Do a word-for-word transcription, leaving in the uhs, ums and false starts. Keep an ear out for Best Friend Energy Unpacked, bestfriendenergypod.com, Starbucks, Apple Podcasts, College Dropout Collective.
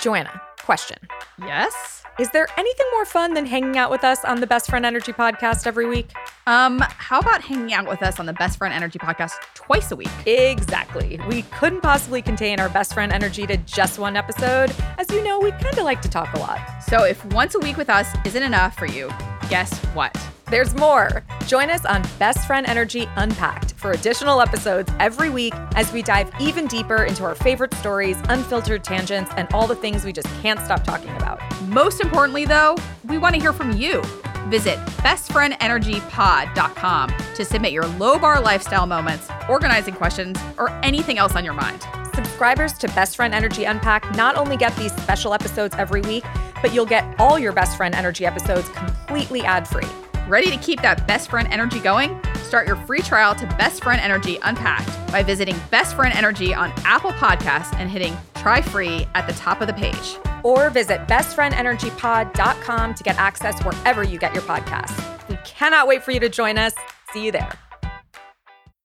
Joanna, question. Yes? Is there anything more fun than hanging out with us on the Best Friend Energy Podcast every week? Um, how about hanging out with us on the Best Friend Energy Podcast twice a week? Exactly. We couldn't possibly contain our Best Friend Energy to just one episode. As you know, we kind of like to talk a lot. So if once a week with us isn't enough for you, guess what? There's more. Join us on Best Friend Energy Unpacked for additional episodes every week as we dive even deeper into our favorite stories, unfiltered tangents, and all the things we just can't stop talking about. Most importantly, though, we want to hear from you. Visit best friend energy pod dot com to submit your low bar lifestyle moments, organizing questions, or anything else on your mind. Subscribers to Best Friend Energy Unpacked not only get these special episodes every week, but you'll get all your Best Friend Energy episodes completely ad-free. Ready to keep that Best Friend Energy going? Start your free trial to Best Friend Energy Unpacked by visiting Best Friend Energy on Apple Podcasts and hitting Try Free at the top of the page. Or visit best friend energy pod dot com to get access wherever you get your podcasts. We cannot wait for you to join us. See you there.